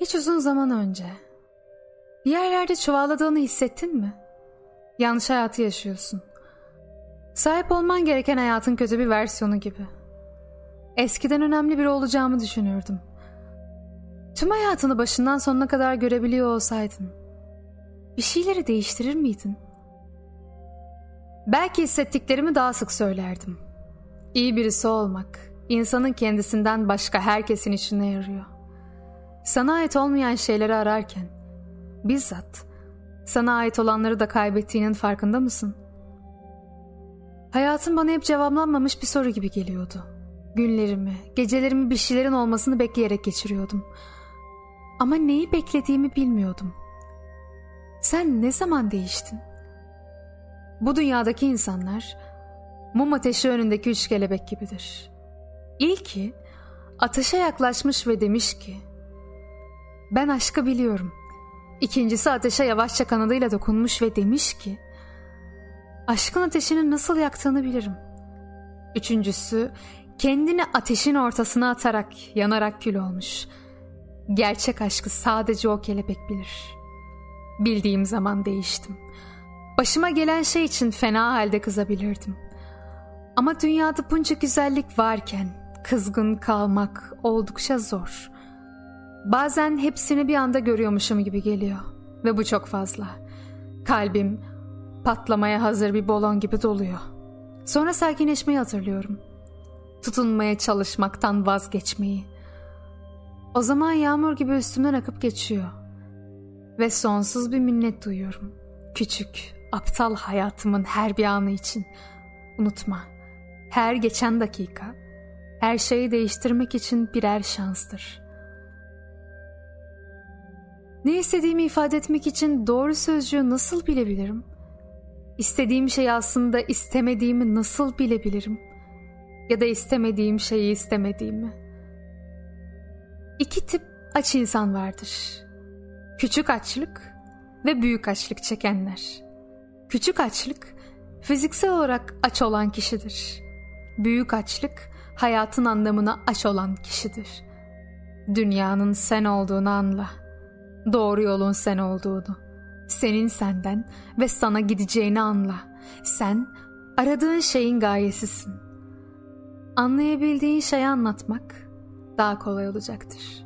Hiç uzun zaman önce. Bir yerlerde çuvalladığını hissettin mi? Yanlış hayatı yaşıyorsun. Sahip olman gereken hayatın kötü bir versiyonu gibi. Eskiden önemli biri olacağımı düşünürdüm. Tüm hayatını başından sonuna kadar görebiliyor olsaydın, bir şeyleri değiştirir miydin? Belki hissettiklerimi daha sık söylerdim. İyi birisi olmak, insanın kendisinden başka herkesin işine yarıyor. Sana ait olmayan şeyleri ararken, bizzat sana ait olanları da kaybettiğinin farkında mısın? Hayatım bana hep cevaplanmamış bir soru gibi geliyordu. Günlerimi, gecelerimi bir şeylerin olmasını bekleyerek geçiriyordum. Ama neyi beklediğimi bilmiyordum. Sen ne zaman değiştin? Bu dünyadaki insanlar mum ateşi önündeki üç kelebek gibidir. İlki ateşe yaklaşmış ve demiş ki, ben aşkı biliyorum. İkincisi ateşe yavaşça kanadıyla dokunmuş ve demiş ki, aşkın ateşini nasıl yaktığını bilirim. Üçüncüsü kendini ateşin ortasına atarak, yanarak kül olmuş. Gerçek aşkı sadece o kelebek bilir. Bildiğim zaman değiştim. Başıma gelen şey için fena halde kızabilirdim. Ama dünyada bunca güzellik varken kızgın kalmak oldukça zor. Bazen hepsini bir anda görüyormuşum gibi geliyor. Ve bu çok fazla. Kalbim patlamaya hazır bir balon gibi doluyor. Sonra sakinleşmeyi hatırlıyorum. Tutunmaya çalışmaktan vazgeçmeyi. O zaman yağmur gibi üstümden akıp geçiyor. Ve sonsuz bir minnet duyuyorum. Küçük, aptal hayatımın her bir anı için. Unutma, her geçen dakika, her şeyi değiştirmek için birer şanstır. Ne istediğimi ifade etmek için doğru sözcüğü nasıl bilebilirim? İstediğim şeyi aslında istemediğimi nasıl bilebilirim? Ya da istemediğim şeyi istemediğimi. İki tip aç insan vardır. Küçük açlık ve büyük açlık çekenler. Küçük açlık, fiziksel olarak aç olan kişidir. Büyük açlık, hayatın anlamına aç olan kişidir. Dünyanın sen olduğunu anla. Doğru yolun sen olduğunu. Senin senden ve sana gideceğini anla. Sen aradığın şeyin gayesisin. Anlayabildiğin şeyi anlatmak daha kolay olacaktır.